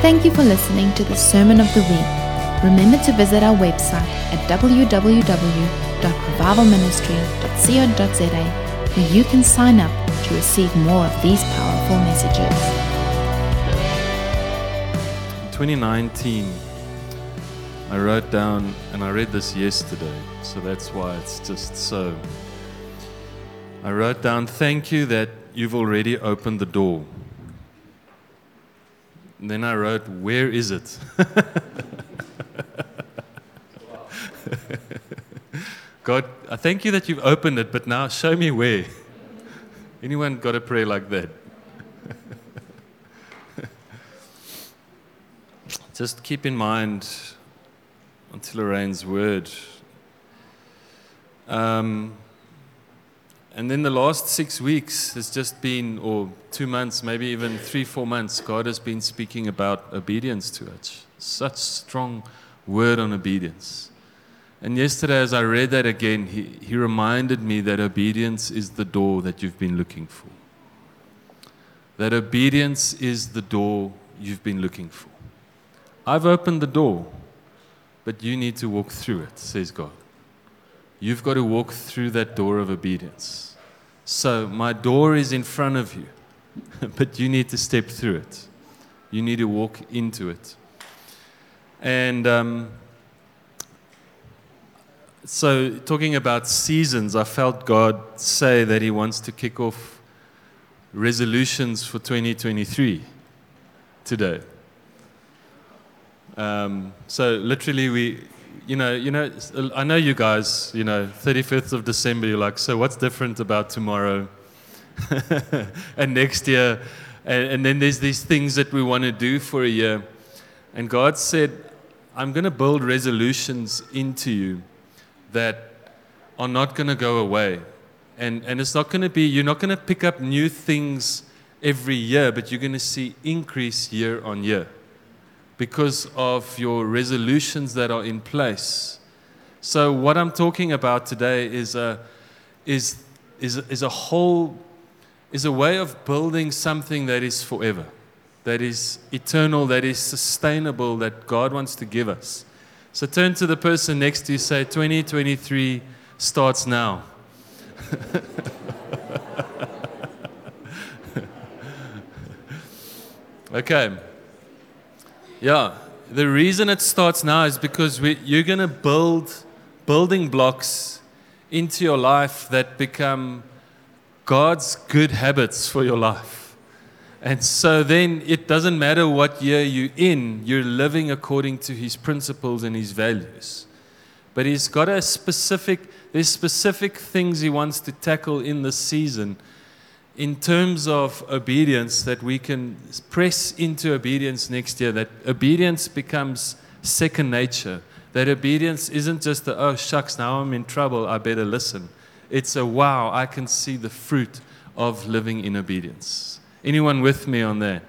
Thank you for listening to the Sermon of the Week. Remember to visit our website at www.revivalministry.co.za where you can sign up to receive more of these powerful messages. 2019, I wrote down, and I read this yesterday, so that's why it's just so. I wrote down, thank you that you've already opened the door. And then I wrote, where is it? God, I thank you that you've opened it, but now show me where. Anyone got a prayer like that? Just keep in mind, until Lorraine's word. And then the last 6 weeks has just been, or 2 months, maybe even 3-4 months, God has been speaking about obedience to us. Such strong word on obedience. And yesterday as I read that again, he reminded me that obedience is the door that you've been looking for. That obedience is the door you've been looking for. I've opened the door, but you need to walk through it, says God. You've got to walk through that door of obedience. So my door is in front of you, but you need to step through it. You need to walk into it. And so talking about seasons, I felt God say that He wants to kick off resolutions for 2023 today. So literally we, you know, I know you guys, 31st of December, you're like, so what's different about tomorrow and next year? And then there's these things that we want to do for a year. And God said, I'm going to build resolutions into you that are not going to go away. And it's not going to be, you're not going to pick up new things every year, but you're going to see increase year on year, because of your resolutions that are in place. So what I'm talking about today is a way of building something that is forever, that is eternal, that is sustainable, that God wants to give us. So turn to the person next to you, say, 2023 starts now. Okay. Yeah, the reason it starts now is because you're going to build building blocks into your life that become God's good habits for your life. And so then it doesn't matter what year you're in, you're living according to His principles and His values. But He's got there's specific things He wants to tackle in this season in terms of obedience, that we can press into obedience next year, that obedience becomes second nature, that obedience isn't just the, oh, shucks, now I'm in trouble, I better listen. It's a, wow, I can see the fruit of living in obedience. Anyone with me on that?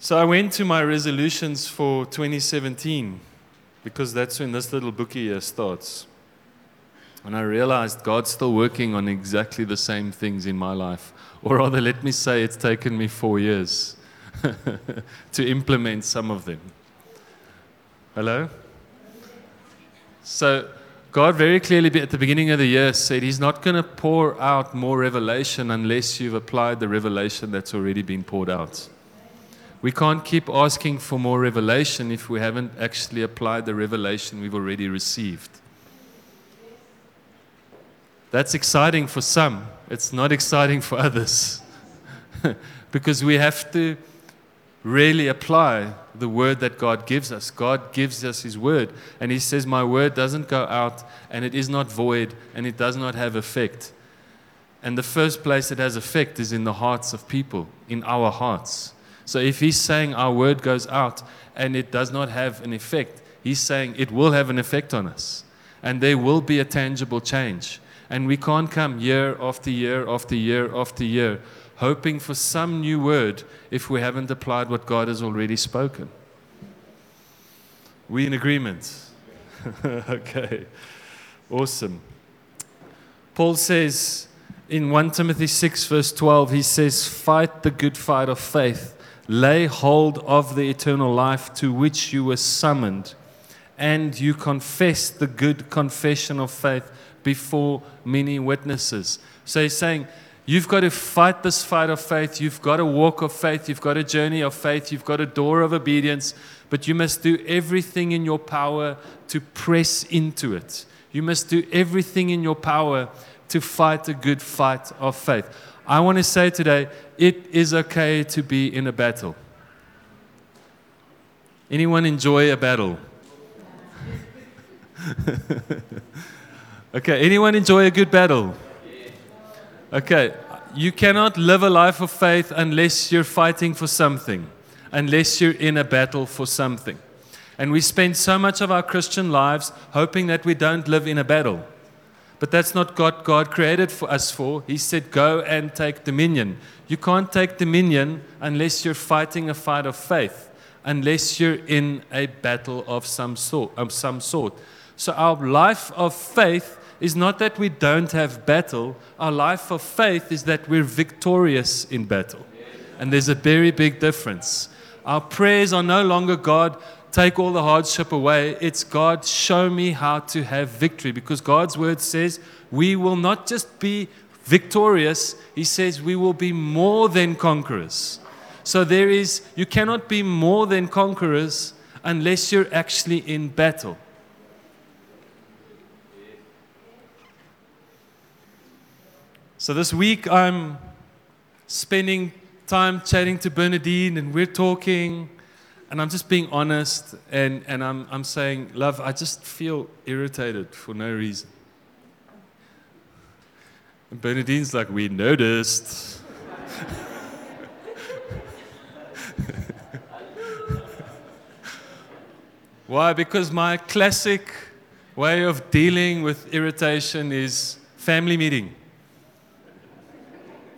So I went to my resolutions for 2017, because that's when this little bookie here starts. And I realized God's still working on exactly the same things in my life. Or rather, let me say, it's taken me 4 years to implement some of them. Hello? So God very clearly at the beginning of the year said He's not going to pour out more revelation unless you've applied the revelation that's already been poured out. We can't keep asking for more revelation if we haven't actually applied the revelation we've already received. That's exciting for some. It's not exciting for others. Because we have to really apply the word that God gives us. God gives us His word. And He says, my word doesn't go out, and it is not void, and it does not have effect. And the first place it has effect is in the hearts of people, in our hearts. So if He's saying our word goes out and it does not have an effect, He's saying it will have an effect on us. And there will be a tangible change. And we can't come year after year after year after year hoping for some new word if we haven't applied what God has already spoken. We in agreement? Okay. Awesome. Paul says in 1 Timothy 6 verse 12, he says, fight the good fight of faith. lay hold of the eternal life to which you were summoned, and you confessed the good confession of faith before many witnesses. So he's saying, you've got to fight this fight of faith. You've got a walk of faith. You've got a journey of faith. You've got a door of obedience. But you must do everything in your power to press into it. You must do everything in your power to fight a good fight of faith. I want to say today, it is okay to be in a battle. Anyone enjoy a battle? Okay, anyone enjoy a good battle? Okay, you cannot live a life of faith unless you're fighting for something, unless you're in a battle for something. And we spend so much of our Christian lives hoping that we don't live in a battle. But that's not what God created for us for. He said, go and take dominion. You can't take dominion unless you're fighting a fight of faith, unless you're in a battle of some sort. So our life of faith is not that we don't have battle. Our life of faith is that we're victorious in battle. And there's a very big difference. Our prayers are no longer, God, take all the hardship away. It's, God, show me how to have victory. Because God's word says we will not just be victorious. He says we will be more than conquerors. So you cannot be more than conquerors unless you're actually in battle. So this week I'm spending time chatting to Bernadine, and we're talking, and I'm just being honest, and I'm saying, love, I just feel irritated for no reason. And Bernadine's like, we noticed. Why? Because my classic way of dealing with irritation is family meeting.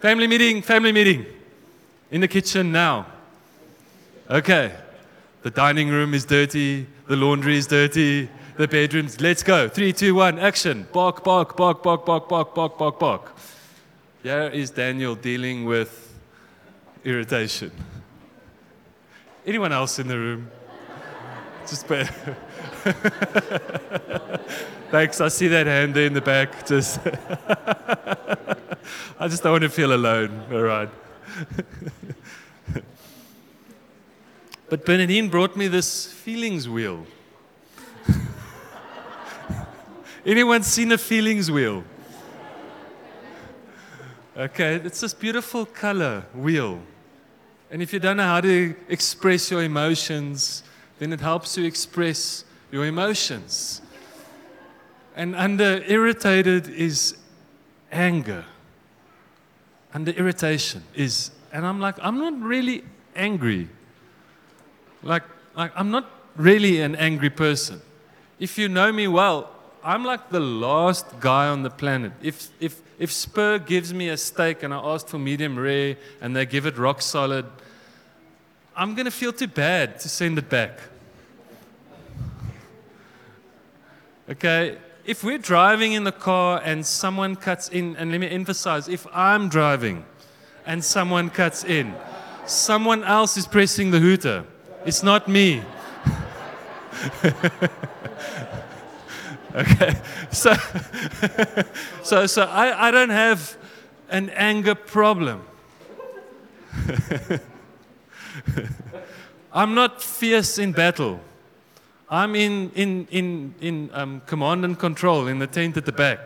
Family meeting. In the kitchen now. Okay. The dining room is dirty. The laundry is dirty. The bedrooms. Let's go. 3, 2, 1, action. Bark, bark, bark, bark, bark, bark, bark, bark, bark. Here is Daniel dealing with irritation. Anyone else in the room? Just bear. Thanks. I see that hand there in the back. I just don't want to feel alone. All right. But Bernadine brought me this feelings wheel. Anyone seen a feelings wheel? Okay, it's this beautiful color wheel. And if you don't know how to express your emotions, then it helps you express your emotions. And under irritated is anger. Under irritation is, and I'm like, I'm not really angry. Like I'm not really an angry person. If you know me well, I'm like the last guy on the planet. If Spur gives me a steak and I ask for medium rare and they give it rock solid, I'm going to feel too bad to send it back. Okay? If we're driving in the car and someone cuts in, and let me emphasize, if I'm driving and someone cuts in, someone else is pressing the hooter. It's not me. Okay, so I don't have an anger problem. I'm not fierce in battle. I'm in command and control in the tent at the back,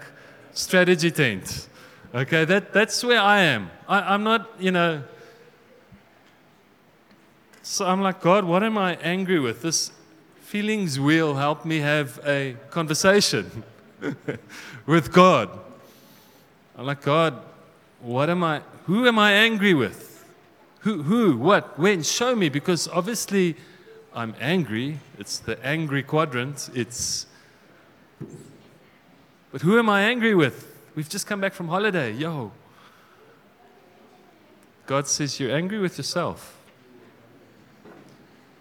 strategy tent. Okay, that's where I am. I'm not, So I'm like, God, what am I angry with? This feelings wheel helped me have a conversation with God. I'm like, God, who am I angry with? Who, what, when? Show me, because obviously I'm angry. It's the angry quadrant. But who am I angry with? We've just come back from holiday. Yo. God says, you're angry with yourself.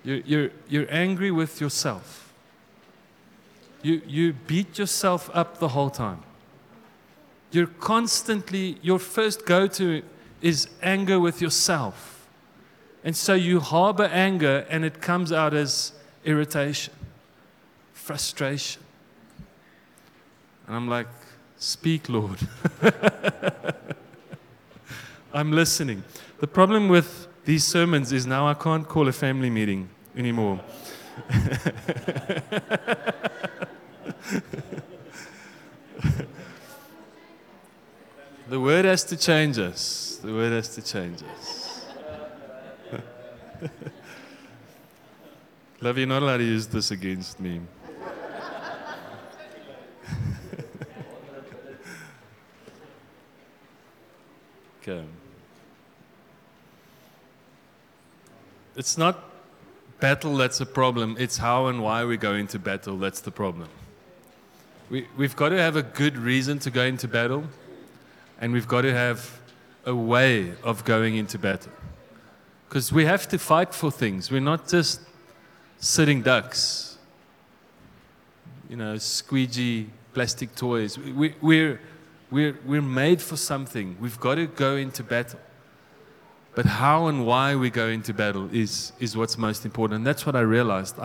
You're angry with yourself. You beat yourself up the whole time. You're constantly, your first go-to is anger with yourself. And so you harbor anger and it comes out as irritation, frustration. And I'm like, speak, Lord. I'm listening. The problem with these sermons is now I can't call a family meeting anymore. The word has to change us. The word has to change us. Love, you're not allowed to use this against me. Okay. It's not battle that's a problem, it's how and why we go into battle that's the problem. We've got to have a good reason to go into battle, and we've got to have a way of going into battle. Because we have to fight for things, we're not just sitting ducks, you know, squeegee plastic toys. We're made for something, we've got to go into battle. But how and why we go into battle is what's most important. And that's what I realized.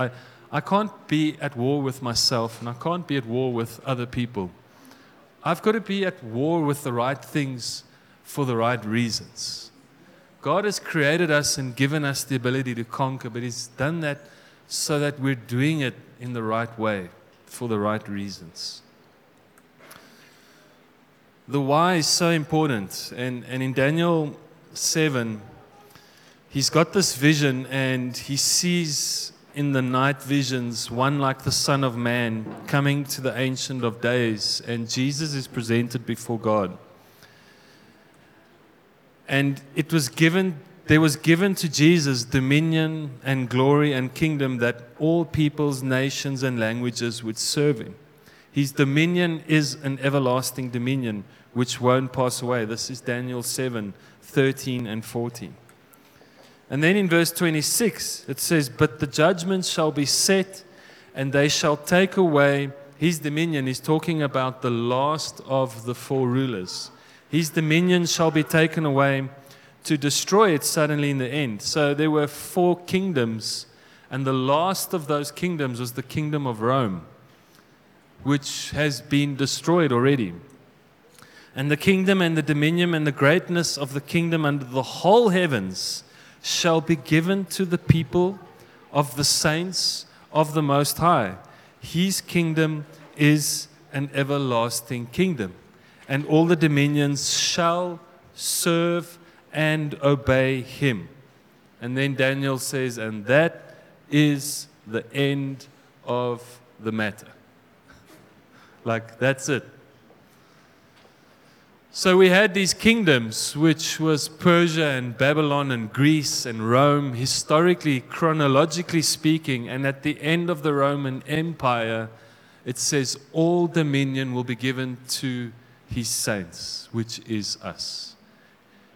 I can't be at war with myself and I can't be at war with other people. I've got to be at war with the right things for the right reasons. God has created us and given us the ability to conquer, but He's done that so that we're doing it in the right way, for the right reasons. The why is so important. And in Daniel 7, he's got this vision and he sees in the night visions one like the Son of Man coming to the Ancient of Days, and Jesus is presented before God. And there was given to Jesus dominion and glory and kingdom that all peoples, nations and languages would serve him. His dominion is an everlasting dominion which won't pass away. This is Daniel 7:13 and 14. And then in verse 26, it says, but the judgment shall be set, and they shall take away his dominion. He's talking about the last of the four rulers. His dominion shall be taken away to destroy it suddenly in the end. So there were four kingdoms, and the last of those kingdoms was the kingdom of Rome, which has been destroyed already. And the kingdom and the dominion and the greatness of the kingdom under the whole heavens shall be given to the people of the saints of the Most High. His kingdom is an everlasting kingdom, and all the dominions shall serve and obey him. And then Daniel says, and that is the end of the matter. Like, that's it. So we had these kingdoms, which was Persia and Babylon and Greece and Rome, historically, chronologically speaking, and at the end of the Roman Empire, it says all dominion will be given to his saints, which is us.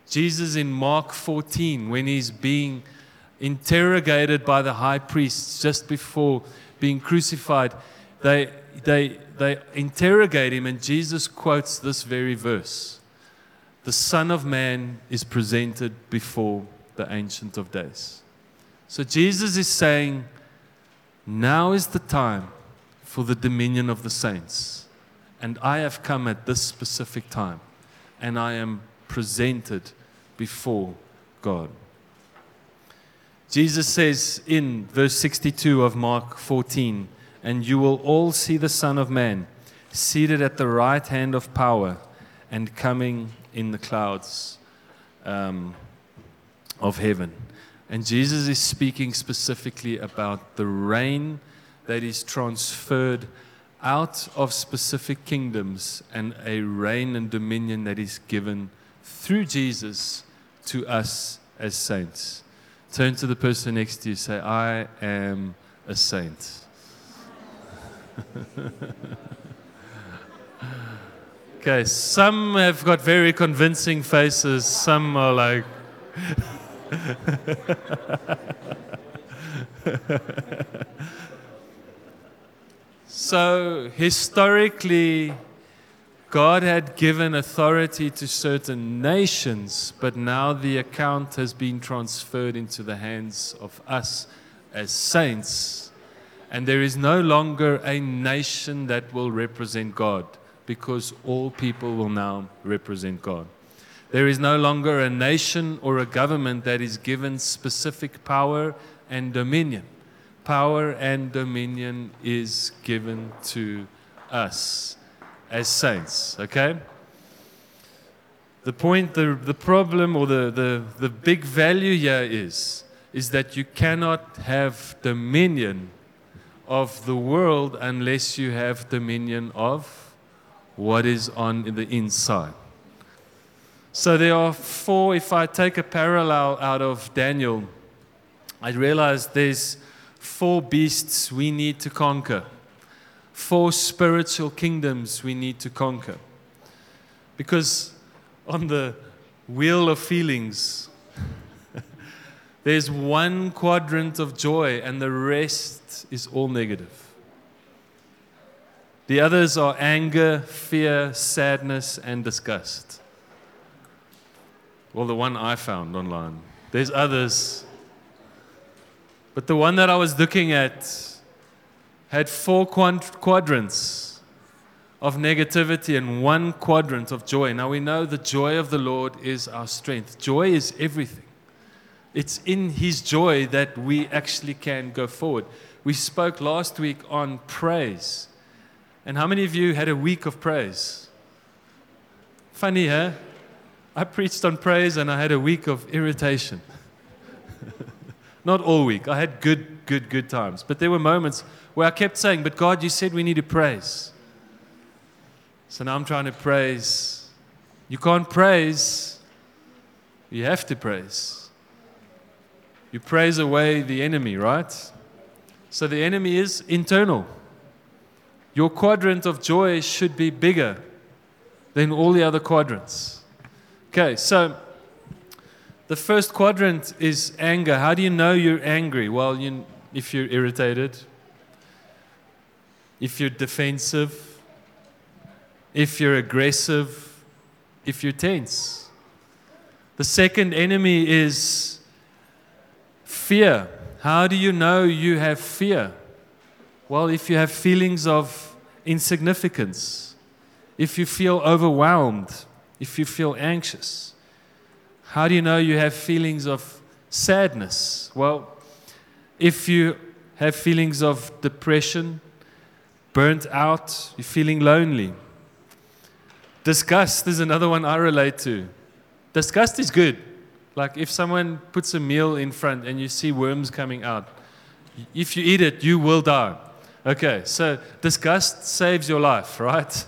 Jesus in Mark 14, when he's being interrogated by the high priests just before being crucified, they interrogate him, and Jesus quotes this very verse. The Son of Man is presented before the Ancient of Days. So Jesus is saying, now is the time for the dominion of the saints. And I have come at this specific time, and I am presented before God. Jesus says in verse 62 of Mark 14, and you will all see the Son of Man seated at the right hand of power and coming in the clouds of heaven. And Jesus is speaking specifically about the reign that is transferred out of specific kingdoms and a reign and dominion that is given through Jesus to us as saints. Turn to the person next to you, say, I am a saint. Okay, some have got very convincing faces, some are like So historically, God had given authority to certain nations, but now the account has been transferred into the hands of us as saints. And there is no longer a nation that will represent God, because all people will now represent God. There is no longer a nation or a government that is given specific power and dominion. Power and dominion is given to us as saints, okay? The point, the problem or the big value here is that you cannot have dominion of the world unless you have dominion of what is on the inside. So there are four, if I take a parallel out of Daniel, I realize there's four beasts we need to conquer. Four spiritual kingdoms we need to conquer. Because on the wheel of feelings, there's one quadrant of joy and the rest is all negative. The others are anger, fear, sadness, and disgust. Well, the one I found online. There's others. But the one that I was looking at had four quadrants of negativity and one quadrant of joy. Now we know the joy of the Lord is our strength. Joy is everything. It's in His joy that we actually can go forward. We spoke last week on praise. And how many of you had a week of praise? Funny, huh? I preached on praise and I had a week of irritation. Not all week. I had good times. But there were moments where I kept saying, but God, you said we need to praise. So now I'm trying to praise. You can't praise. You have to praise. You praise away the enemy, right? So the enemy is internal. Your quadrant of joy should be bigger than all the other quadrants. Okay, so the first quadrant is anger. How do you know you're angry? Well, if you're irritated, if you're defensive, if you're aggressive, if you're tense. The second enemy is fear. How do you know you have fear? Well, if you have feelings of insignificance, if you feel overwhelmed, if you feel anxious. How do you know you have feelings of sadness? Well, if you have feelings of depression, burnt out, you're feeling lonely. Disgust is another one I relate to. Disgust is good. Like if someone puts a meal in front and you see worms coming out, if you eat it, you will die. Okay, so disgust saves your life, right?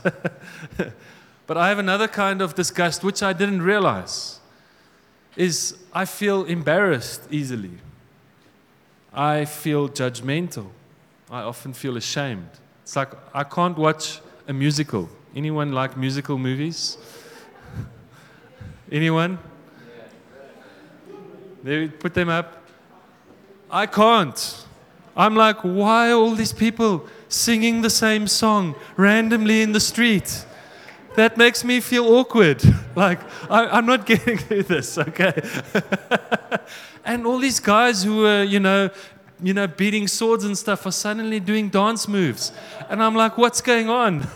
But I have another kind of disgust, which I didn't realize, is I feel embarrassed easily. I feel judgmental. I often feel ashamed. It's like I can't watch a musical. Anyone like musical movies? Anyone? They put them up. I can't. I'm like, why are all these people singing the same song randomly in the street? That makes me feel awkward. Like, I'm not getting through this, okay? And all these guys who were, beating swords and stuff are suddenly doing dance moves. And I'm like, what's going on?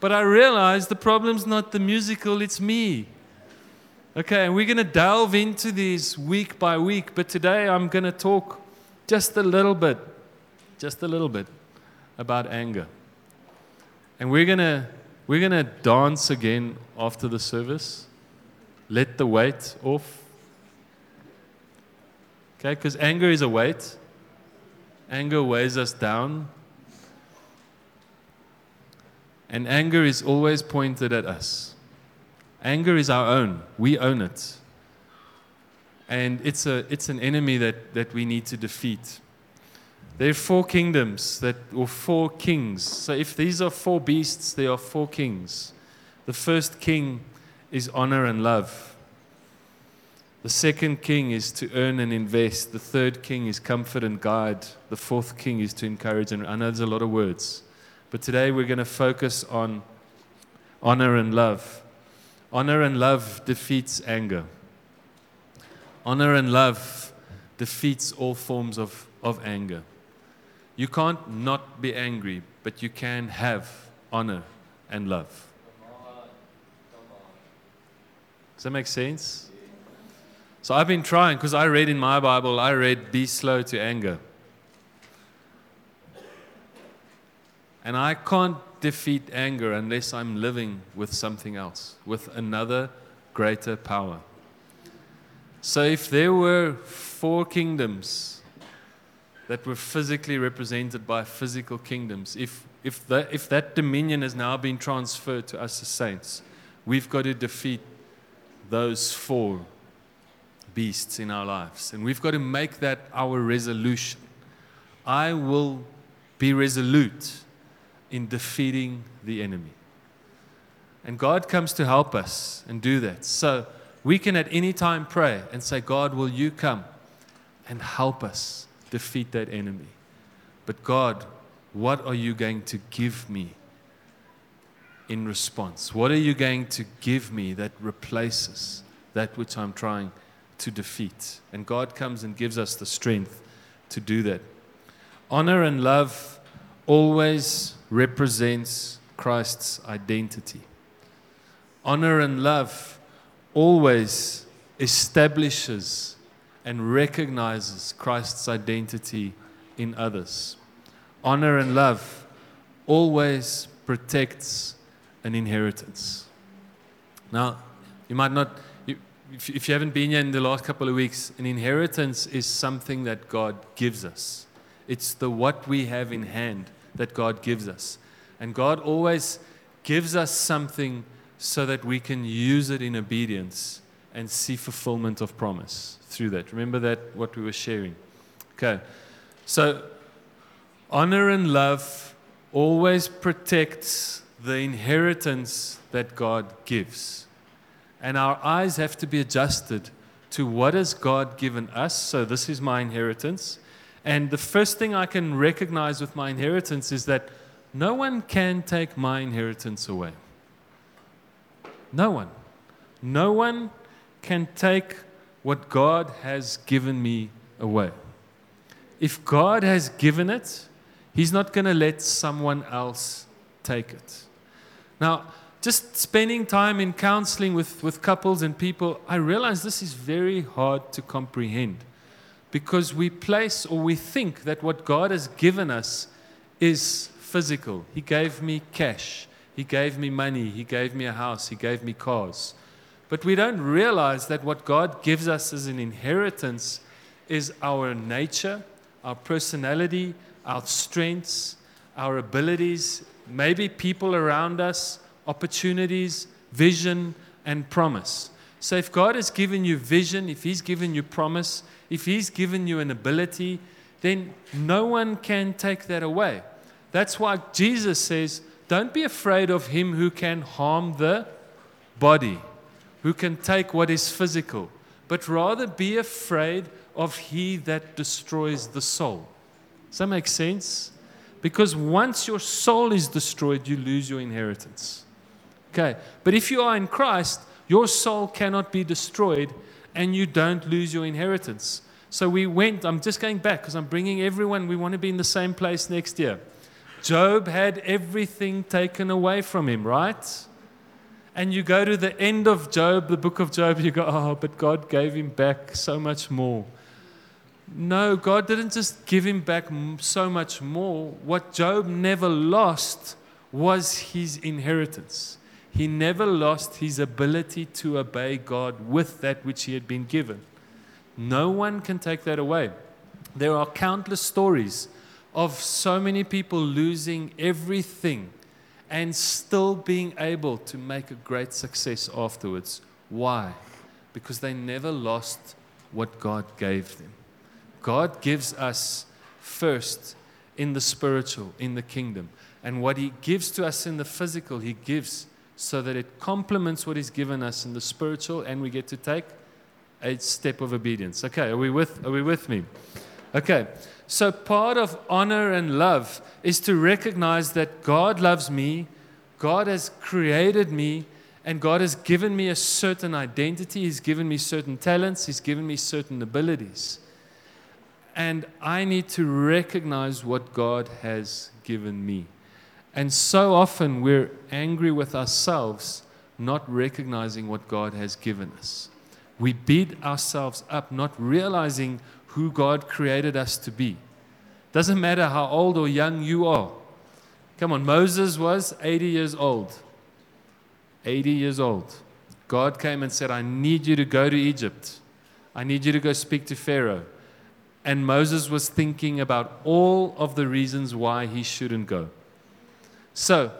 But I realized the problem's not the musical, it's me. Okay, and we're going to delve into these week by week, but today I'm going to talk just a little bit about anger. And we're going to dance again after the service. Let the weight off. Okay, because anger is a weight. Anger weighs us down. And anger is always pointed at us. Anger is our own. We own it. And it's an enemy that we need to defeat. There are four kingdoms or four kings. So if these are four beasts, there are four kings. The first king is honor and love. The second king is to earn and invest. The third king is comfort and guide. The fourth king is to encourage. And I know there's a lot of words. But today we're going to focus on honor and love. Honor and love defeats anger. Honor and love defeats all forms of anger. You can't not be angry, but you can have honor and love. Does that make sense? So I've been trying, because I read in my Bible, I read, be slow to anger. And I can't defeat anger unless I'm living with something else, with another greater power. So if there were 4 kingdoms that were physically represented by physical kingdoms, if that dominion has now been transferred to us as saints, we've got to defeat those 4 beasts in our lives. And we've got to make that our resolution. I will be resolute in defeating the enemy. And God comes to help us and do that. So we can at any time pray and say, God, will you come and help us defeat that enemy? But God, what are you going to give me in response? What are you going to give me that replaces that which I'm trying to defeat? And God comes and gives us the strength to do that. Honor and love always represents Christ's identity. Honor and love always establishes and recognizes Christ's identity in others. Honor and love always protects an inheritance. Now, you might not, if you haven't been here in the last couple of weeks, an inheritance is something that God gives us. It's the what we have in hand that God gives us. And God always gives us something so that we can use it in obedience and see fulfillment of promise through that. Remember that, what we were sharing. Okay, so honor and love always protects the inheritance that God gives. And our eyes have to be adjusted to what has God given us. So this is my inheritance. And the first thing I can recognize with my inheritance is that no one can take my inheritance away. No one. No one can take what God has given me away. If God has given it, He's not going to let someone else take it. Now, just spending time in counseling with couples and people, I realize this is very hard to comprehend because we place or we think that what God has given us is physical. He gave me cash. He gave me money. He gave me a house. He gave me cars. But we don't realize that what God gives us as an inheritance is our nature, our personality, our strengths, our abilities, maybe people around us, opportunities, vision, and promise. So if God has given you vision, if He's given you promise, if He's given you an ability, then no one can take that away. That's why Jesus says, don't be afraid of him who can harm the body, who can take what is physical, but rather be afraid of he that destroys the soul. Does that make sense? Because once your soul is destroyed, you lose your inheritance. Okay, but if you are in Christ, your soul cannot be destroyed and you don't lose your inheritance. So I'm just going back because I'm bringing everyone, we want to be in the same place next year. Job had everything taken away from him, right? And you go to the end of Job, the book of Job, you go, oh, but God gave him back so much more. No, God didn't just give him back so much more. What Job never lost was his inheritance. He never lost his ability to obey God with that which he had been given. No one can take that away. There are countless stories of so many people losing everything and still being able to make a great success afterwards. Why? Because they never lost what God gave them. God gives us first in the spiritual, in the kingdom. And what He gives to us in the physical, He gives so that it complements what He's given us in the spiritual, and we get to take a step of obedience. Okay, are we with me? Okay, so part of honor and love is to recognize that God loves me, God has created me and God has given me a certain identity. He's given me certain talents. He's given me certain abilities. And I need to recognize what God has given me. And so often we're angry with ourselves, not recognizing what God has given us. We beat ourselves up, not realizing who God created us to be. Doesn't matter how old or young you are. Come on, Moses was 80 years old. 80 years old. God came and said, I need you to go to Egypt. I need you to go speak to Pharaoh. And Moses was thinking about all of the reasons why he shouldn't go. So,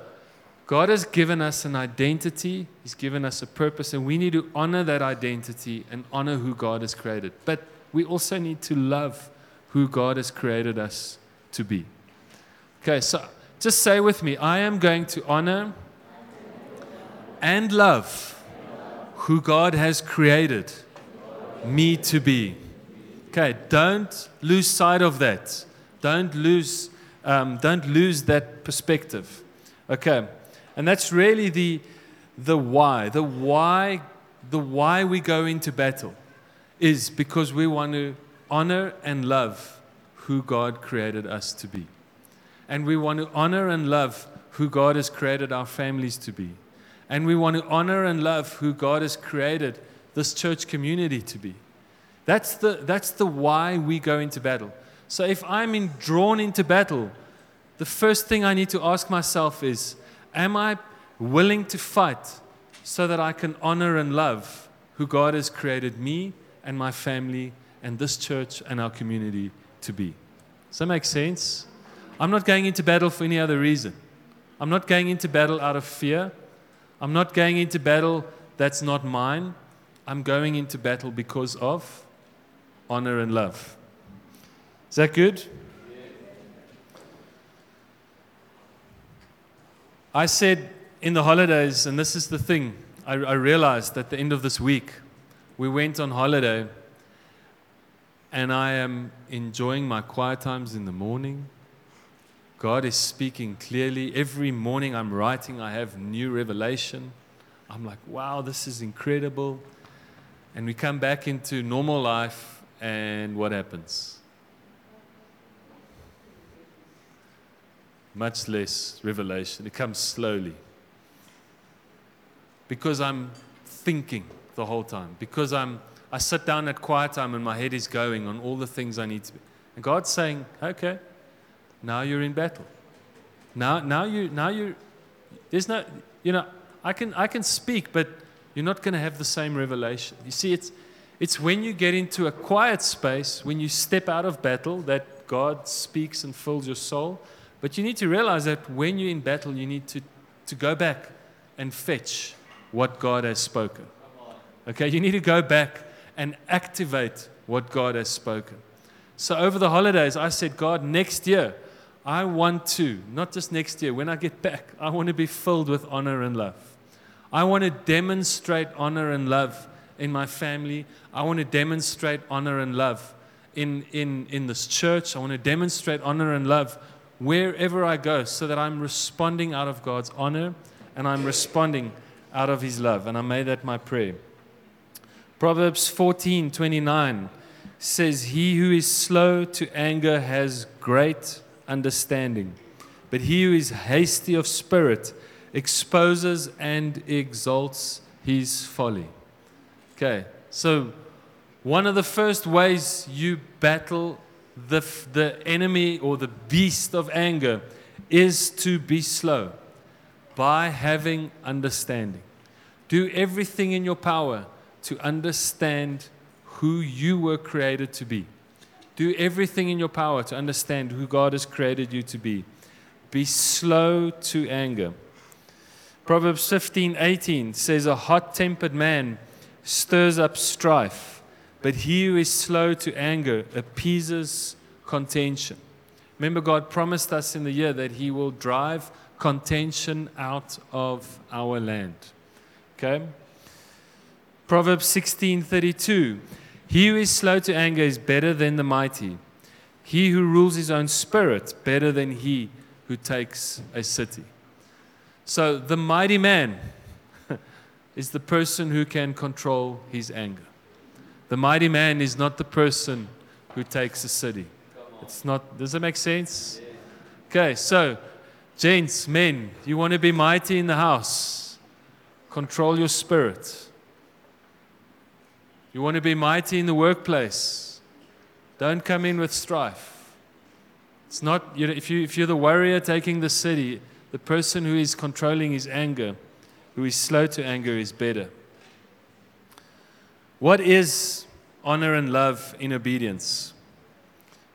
God has given us an identity. He's given us a purpose. And we need to honor that identity and honor who God has created. But we also need to love who God has created us to be. Okay, so just say with me, I am going to honor and love who God has created me to be. Okay, don't lose sight of that. Don't lose that perspective. Okay, and that's really the why we go into battle is because we want to honor and love who God created us to be. And we want to honor and love who God has created our families to be. And we want to honor and love who God has created this church community to be. That's the why we go into battle. So if I'm drawn into battle, the first thing I need to ask myself is, am I willing to fight so that I can honor and love who God has created me and my family and this church and our community to be? Does that make sense? I'm not going into battle for any other reason. I'm not going into battle out of fear. I'm not going into battle that's not mine. I'm going into battle because of honor and love. Is that good? I said in the holidays, and this is the thing, I realized at the end of this week, we went on holiday, and I am enjoying my quiet times in the morning. God is speaking clearly. Every morning I'm writing, I have new revelation. I'm like, wow, this is incredible. And we come back into normal life, and what happens? Much less revelation. It comes slowly. Because I'm thinking the whole time. Because I sit down at quiet time and my head is going on all the things I need to be. And God's saying, okay, now you're in battle. Now you there's no, I can speak, but you're not going to have the same revelation. You see, it's when you get into a quiet space, when you step out of battle, that God speaks and fills your soul. But you need to realize that when you're in battle, you need to go back and fetch what God has spoken. Okay, you need to go back and activate what God has spoken. So over the holidays, I said, God, next year, I want to, not just next year, when I get back, I want to be filled with honor and love. I want to demonstrate honor and love in my family. I want to demonstrate honor and love in this church. I want to demonstrate honor and love wherever I go, so that I'm responding out of God's honor and I'm responding out of His love. And I made that my prayer. Proverbs 14:29 says, he who is slow to anger has great understanding, but he who is hasty of spirit exposes and exalts his folly. Okay, so one of the first ways you battle the enemy or the beast of anger is to be slow by having understanding. Do everything in your power to understand who you were created to be. Do everything in your power to understand who God has created you to be. Be slow to anger. Proverbs 15:18 says, a hot-tempered man stirs up strife, but he who is slow to anger appeases contention. Remember, God promised us in the year that He will drive contention out of our land. Okay? Proverbs 16:32. He who is slow to anger is better than the mighty. He who rules his own spirit, better than he who takes a city. So the mighty man is the person who can control his anger. The mighty man is not the person who takes a city. It's not. Does that make sense? Yeah. Okay, so gents, men, you want to be mighty in the house? Control your spirit. You want to be mighty in the workplace? Don't come in with strife. It's not. If you're the warrior taking the city, the person who is controlling his anger, who is slow to anger, is better. What is honor and love in obedience?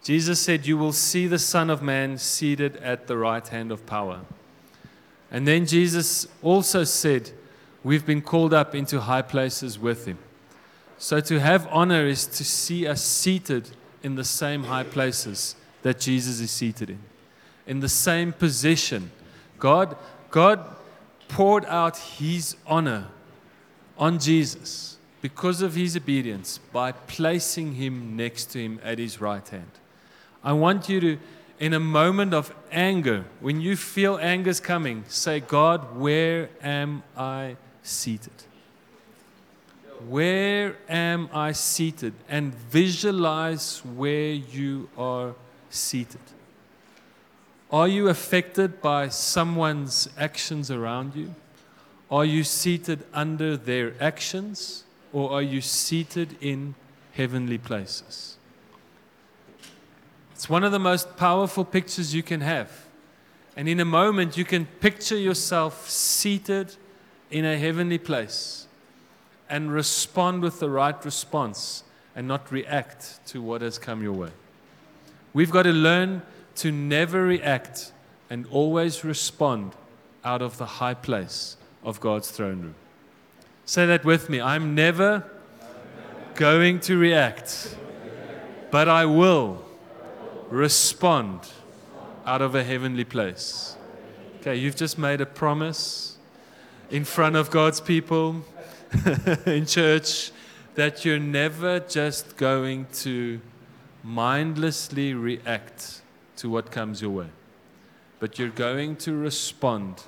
Jesus said, you will see the Son of Man seated at the right hand of power. And then Jesus also said, we've been called up into high places with him. So to have honor is to see us seated in the same high places that Jesus is seated in the same position. God poured out his honor on Jesus because of his obedience by placing him next to him at his right hand. I want you to, in a moment of anger, when you feel anger's coming, say, God, where am I seated? Where am I seated? And visualize where you are seated. Are you affected by someone's actions around you? Are you seated under their actions? Or are you seated in heavenly places? It's one of the most powerful pictures you can have. And in a moment, you can picture yourself seated in a heavenly place and respond with the right response and not react to what has come your way. We've got to learn to never react and always respond out of the high place of God's throne room. Say that with me. I'm never going to react, but I will respond out of a heavenly place. Okay, you've just made a promise in front of God's people in church that you're never just going to mindlessly react to what comes your way, but you're going to respond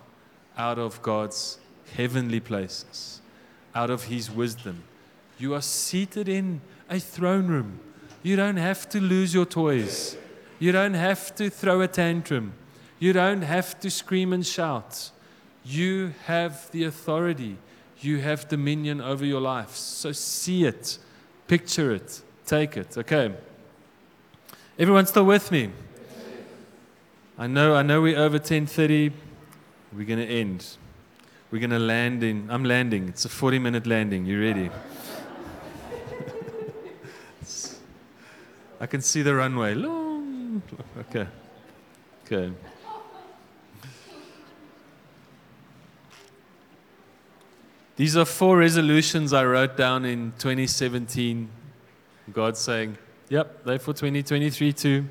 out of God's heavenly places. Out of his wisdom. You are seated in a throne room. You don't have to lose your toys. You don't have to throw a tantrum. You don't have to scream and shout. You have the authority. You have dominion over your life. So see it, picture it, take it. Okay. Everyone still with me? I know we're over 10:30. We're going to end. We're going to land in, I'm landing. It's a 40-minute landing. You ready? I can see the runway. Long. Okay. These are 4 resolutions I wrote down in 2017. God's saying, yep, they're for 2023 too.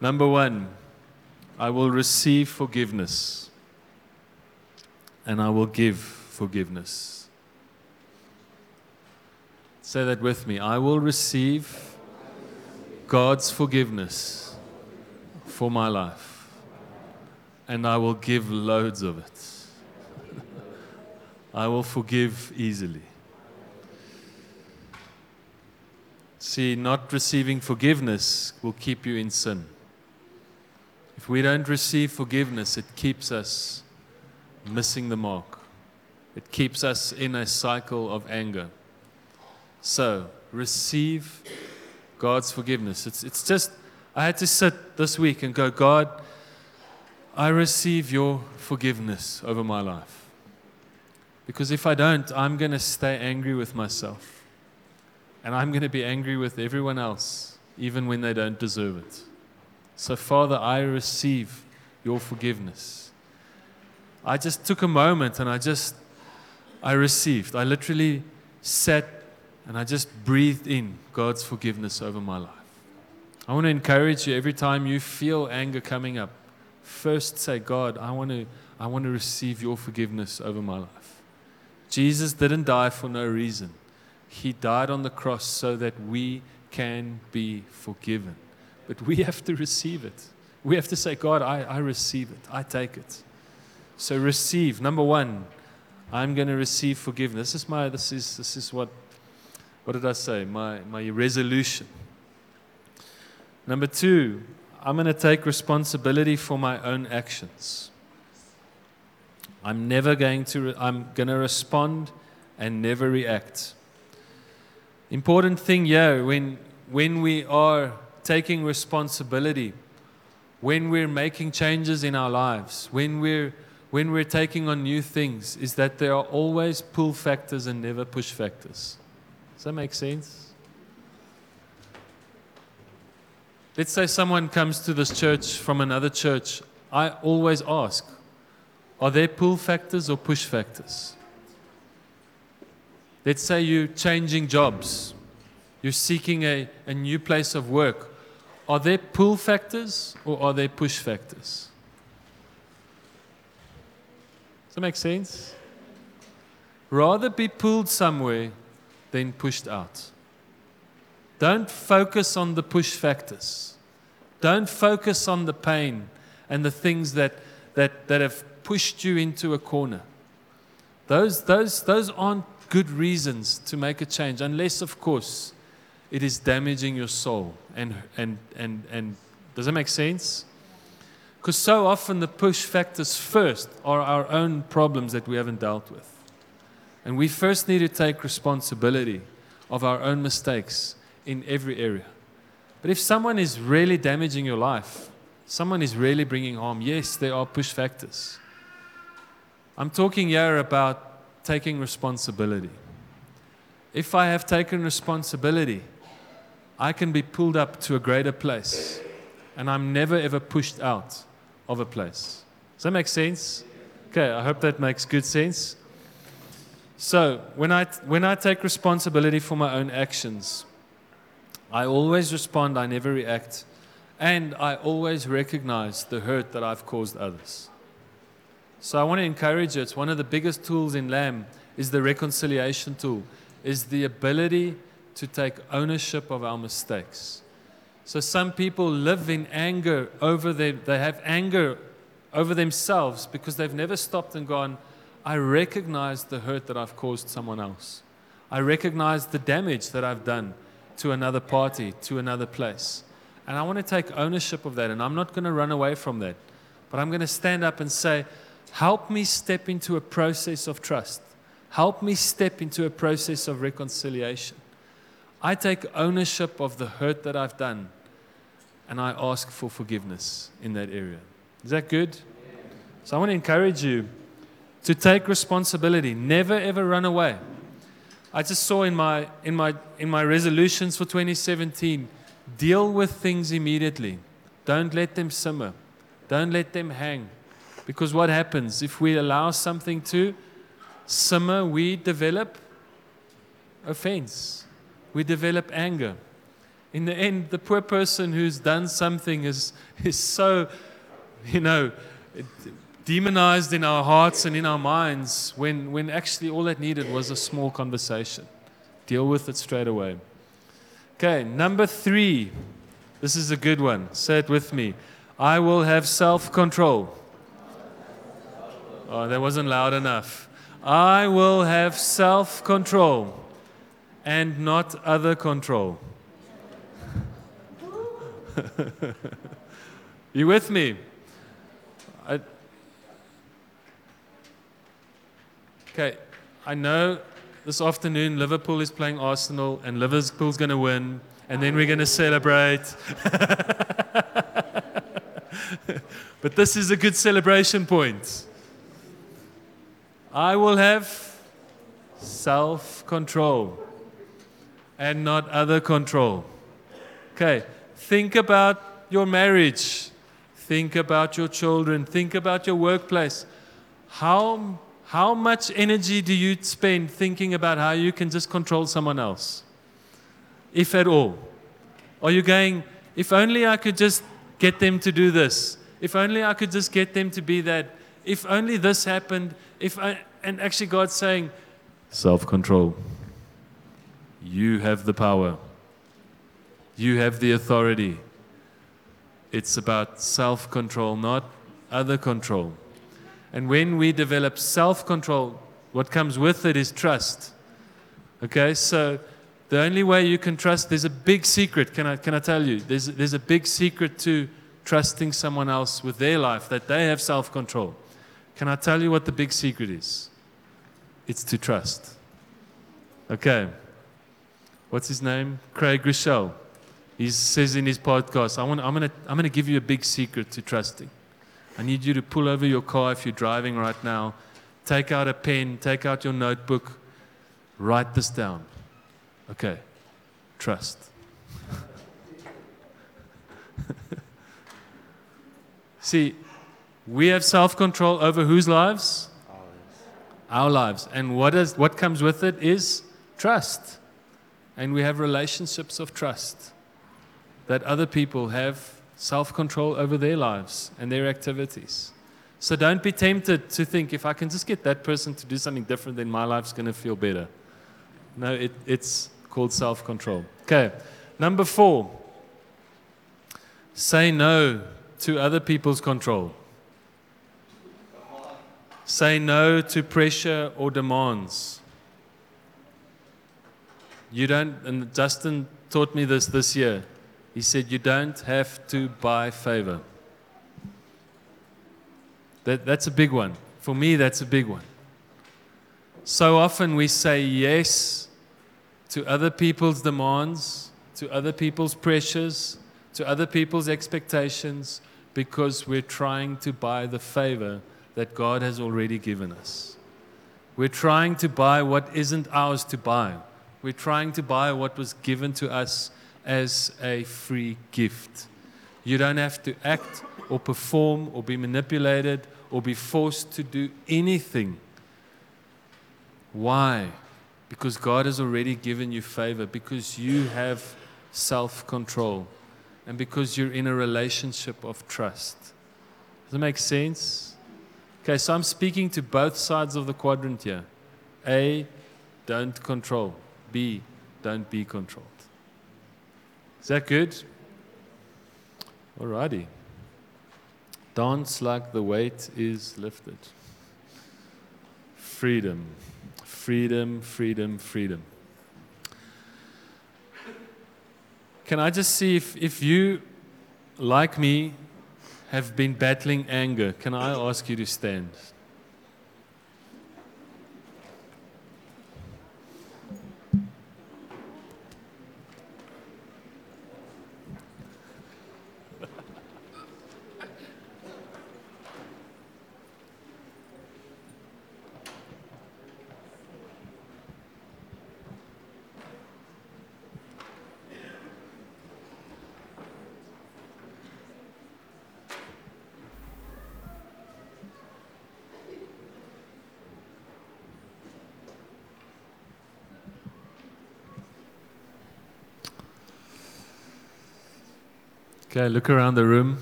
Number 1. I will receive forgiveness, and I will give forgiveness. Say that with me. I will receive God's forgiveness for my life, and I will give loads of it. I will forgive easily. See, not receiving forgiveness will keep you in sin. If we don't receive forgiveness, it keeps us missing the mark. It keeps us in a cycle of anger. So, receive God's forgiveness. It's just, I had to sit this week and go, God, I receive your forgiveness over my life. Because if I don't, I'm going to stay angry with myself. And I'm going to be angry with everyone else, even when they don't deserve it. So, Father, I receive your forgiveness. I just took a moment and I received. I literally sat and I just breathed in God's forgiveness over my life. I want to encourage you, every time you feel anger coming up, first say, God, I want to receive your forgiveness over my life. Jesus didn't die for no reason. He died on the cross so that we can be forgiven. But we have to receive it. We have to say, God, I receive it. I take it. So receive. Number one, I'm going to receive forgiveness. This is what did I say? My resolution. Number two, I'm going to take responsibility for my own actions. I'm going to respond and never react. Important thing here, when we are taking responsibility, when we're making changes in our lives, when we're taking on new things, is that there are always pull factors and never push factors. Does that make sense? Let's say someone comes to this church from another church. I always ask, are there pull factors or push factors? Let's say you're changing jobs. You're seeking a new place of work. Are there pull factors or are there push factors? Does that make sense? Rather be pulled somewhere than pushed out. Don't focus on the push factors. Don't focus on the pain and the things that have pushed you into a corner. Those aren't good reasons to make a change, unless, of course, it is damaging your soul. And does that make sense? Because so often the push factors first are our own problems that we haven't dealt with. And we first need to take responsibility of our own mistakes in every area. But if someone is really damaging your life, someone is really bringing harm, yes, there are push factors. I'm talking here about taking responsibility. If I have taken responsibility, I can be pulled up to a greater place, and I'm never ever pushed out of a place. Does that make sense? Okay, I hope that makes good sense. So, when I take responsibility for my own actions, I always respond, I never react, and I always recognize the hurt that I've caused others. So I want to encourage you, it's one of the biggest tools in LAM is the reconciliation tool, is the ability to take ownership of our mistakes. So some people live in anger they have anger over themselves because they've never stopped and gone, I recognize the hurt that I've caused someone else. I recognize the damage that I've done to another party, to another place. And I want to take ownership of that, and I'm not going to run away from that. But I'm going to stand up and say, help me step into a process of trust. Help me step into a process of reconciliation. I take ownership of the hurt that I've done, and I ask for forgiveness in that area. Is that good? So I want to encourage you to take responsibility. Never ever run away. I just saw in my resolutions for 2017, deal with things immediately. Don't let them simmer. Don't let them hang. Because what happens if we allow something to simmer, we develop offense. We develop anger. In the end, the poor person who's done something is so, demonized in our hearts and in our minds when actually all that needed was a small conversation. Deal with it straight away. Okay, number 3. This is a good one. Say it with me. I will have self-control. Oh, that wasn't loud enough. I will have self-control and not other control. You with me? I know this afternoon Liverpool is playing Arsenal and Liverpool's going to win, and then we're going to celebrate. But this is a good celebration point. I will have self-control and not other control. Okay, think about your marriage. Think about your children. Think about your workplace. How much energy do you spend thinking about how you can just control someone else, if at all? Are you going, if only I could just get them to do this. If only I could just get them to be that. If only this happened, and actually God's saying, self-control. You have the power. You have the authority. It's about self-control, not other control. And when we develop self-control, what comes with it is trust. Okay, so the only way you can trust, there's a big secret, can I tell you? There's a big secret to trusting someone else with their life, that they have self-control. Can I tell you what the big secret is? It's to trust. Okay. What's his name? Craig Groeschel. He says in his podcast, I'm going to give you a big secret to trusting. I need you to pull over your car if you're driving right now. Take out a pen, take out your notebook, write this down. Okay, trust. See, we have self-control over whose lives? Our lives. And what comes with it is trust. And we have relationships of trust that other people have self-control over their lives and their activities. So don't be tempted to think, if I can just get that person to do something different, then my life's going to feel better. No, it's called self-control. Okay, number 4. Say no to other people's control. Say no to pressure or demands. You don't, and Justin taught me this year. He said, you don't have to buy favor. That's a big one. For me, that's a big one. So often we say yes to other people's demands, to other people's pressures, to other people's expectations, because we're trying to buy the favor that God has already given us. We're trying to buy what isn't ours to buy. We're trying to buy what was given to us as a free gift. You don't have to act or perform or be manipulated or be forced to do anything. Why? Because God has already given you favor, because you have self-control, and because you're in a relationship of trust. Does that make sense? Okay, so I'm speaking to both sides of the quadrant here. A, don't control. B, don't be controlled. Is that good? Alrighty. Dance like the weight is lifted. Freedom, freedom, freedom, freedom. Can I just see if you, like me, have been battling anger? Can I ask you to stand? Okay, look around the room.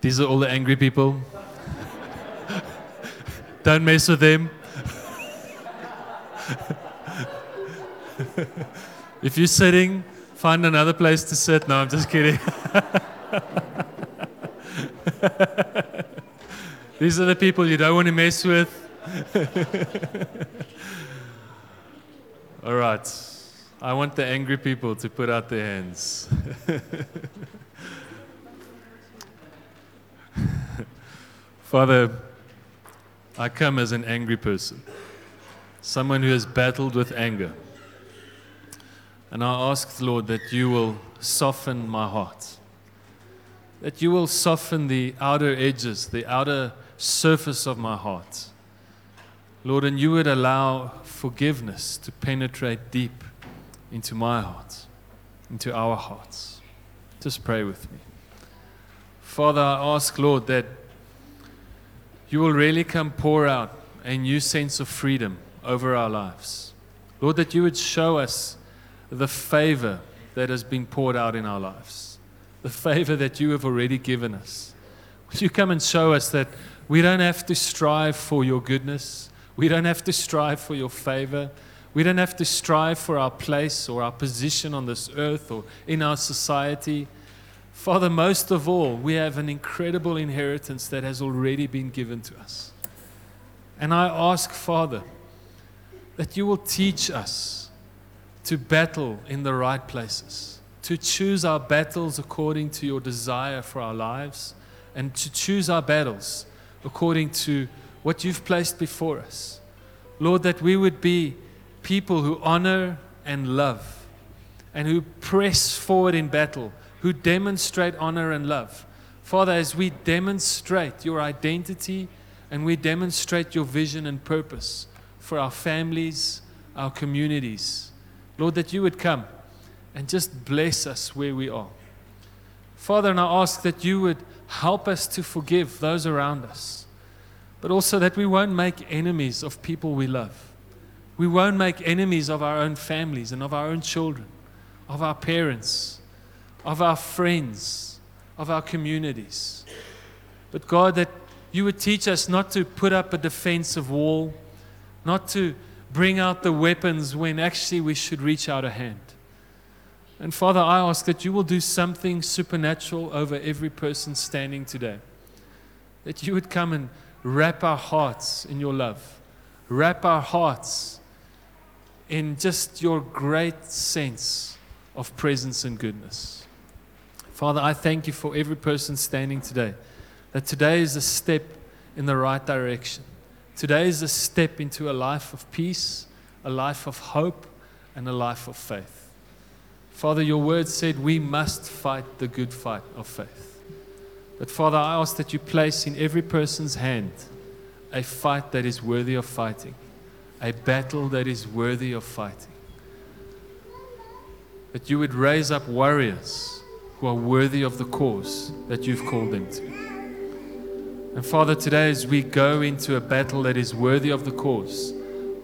These are all the angry people. Don't mess with them. If you're sitting, find another place to sit. No, I'm just kidding. These are the people you don't want to mess with. All right. I want the angry people to put out their hands. Father, I come as an angry person, someone who has battled with anger. And I ask, Lord, that you will soften my heart, that you will soften the outer edges, the outer surface of my heart. Lord, and you would allow forgiveness to penetrate deep into my heart, into our hearts. Just pray with me. Father, I ask, Lord, that you will really come pour out a new sense of freedom over our lives. Lord, that you would show us the favor that has been poured out in our lives, the favor that you have already given us. Would you come and show us that we don't have to strive for your goodness, we don't have to strive for your favor, we don't have to strive for our place or our position on this earth or in our society. Father, most of all, we have an incredible inheritance that has already been given to us. And I ask, Father, that you will teach us to battle in the right places, to choose our battles according to your desire for our lives, and to choose our battles according to what you've placed before us. Lord, that we would be people who honor and love, and who press forward in battle, who demonstrate honor and love. Father, as we demonstrate your identity and we demonstrate your vision and purpose for our families, our communities, Lord, that you would come and just bless us where we are. Father, and I ask that you would help us to forgive those around us, but also that we won't make enemies of people we love. We won't make enemies of our own families and of our own children, of our parents, of our friends, of our communities. But God, that you would teach us not to put up a defensive wall, not to bring out the weapons when actually we should reach out a hand. And Father, I ask that you will do something supernatural over every person standing today, that you would come and wrap our hearts in your love, wrap our hearts in just your great sense of presence and goodness. Father, I thank you for every person standing today, that today is a step in the right direction. Today is a step into a life of peace, a life of hope, and a life of faith. Father, your word said we must fight the good fight of faith. But Father, I ask that you place in every person's hand a fight that is worthy of fighting, a battle that is worthy of fighting. That you would raise up warriors who are worthy of the cause that you've called them to. And Father, today as we go into a battle that is worthy of the cause,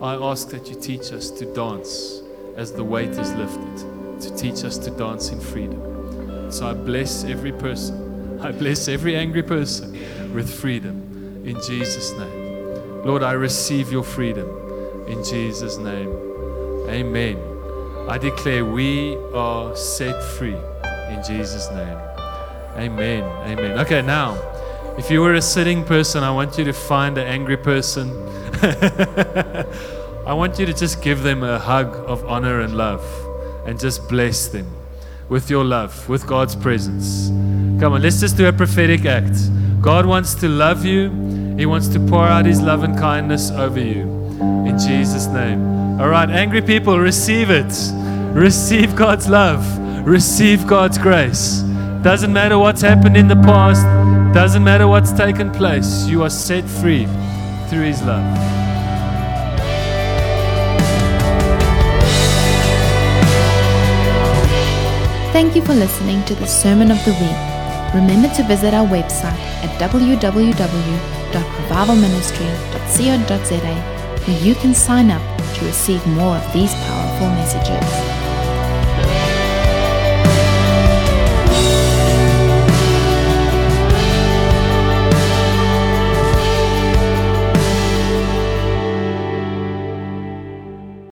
I ask that you teach us to dance as the weight is lifted, to teach us to dance in freedom. So I bless every person, I bless every angry person with freedom in Jesus' name. Lord, I receive your freedom in Jesus' name. Amen. I declare we are set free in Jesus' name. Amen. Amen. Okay, now. If you were a sitting person, I want you to find an angry person. I want you to just give them a hug of honor and love and just bless them with your love, with God's presence. Come on, let's just do a prophetic act. God wants to love you. He wants to pour out his love and kindness over you in Jesus' name. All right, angry people, receive it. Receive God's love. Receive God's grace. Doesn't matter what's happened in the past. Doesn't matter what's taken place, you are set free through his love. Thank you for listening to the Sermon of the Week. Remember to visit our website at www.revivalministry.co.za, where you can sign up to receive more of these powerful messages.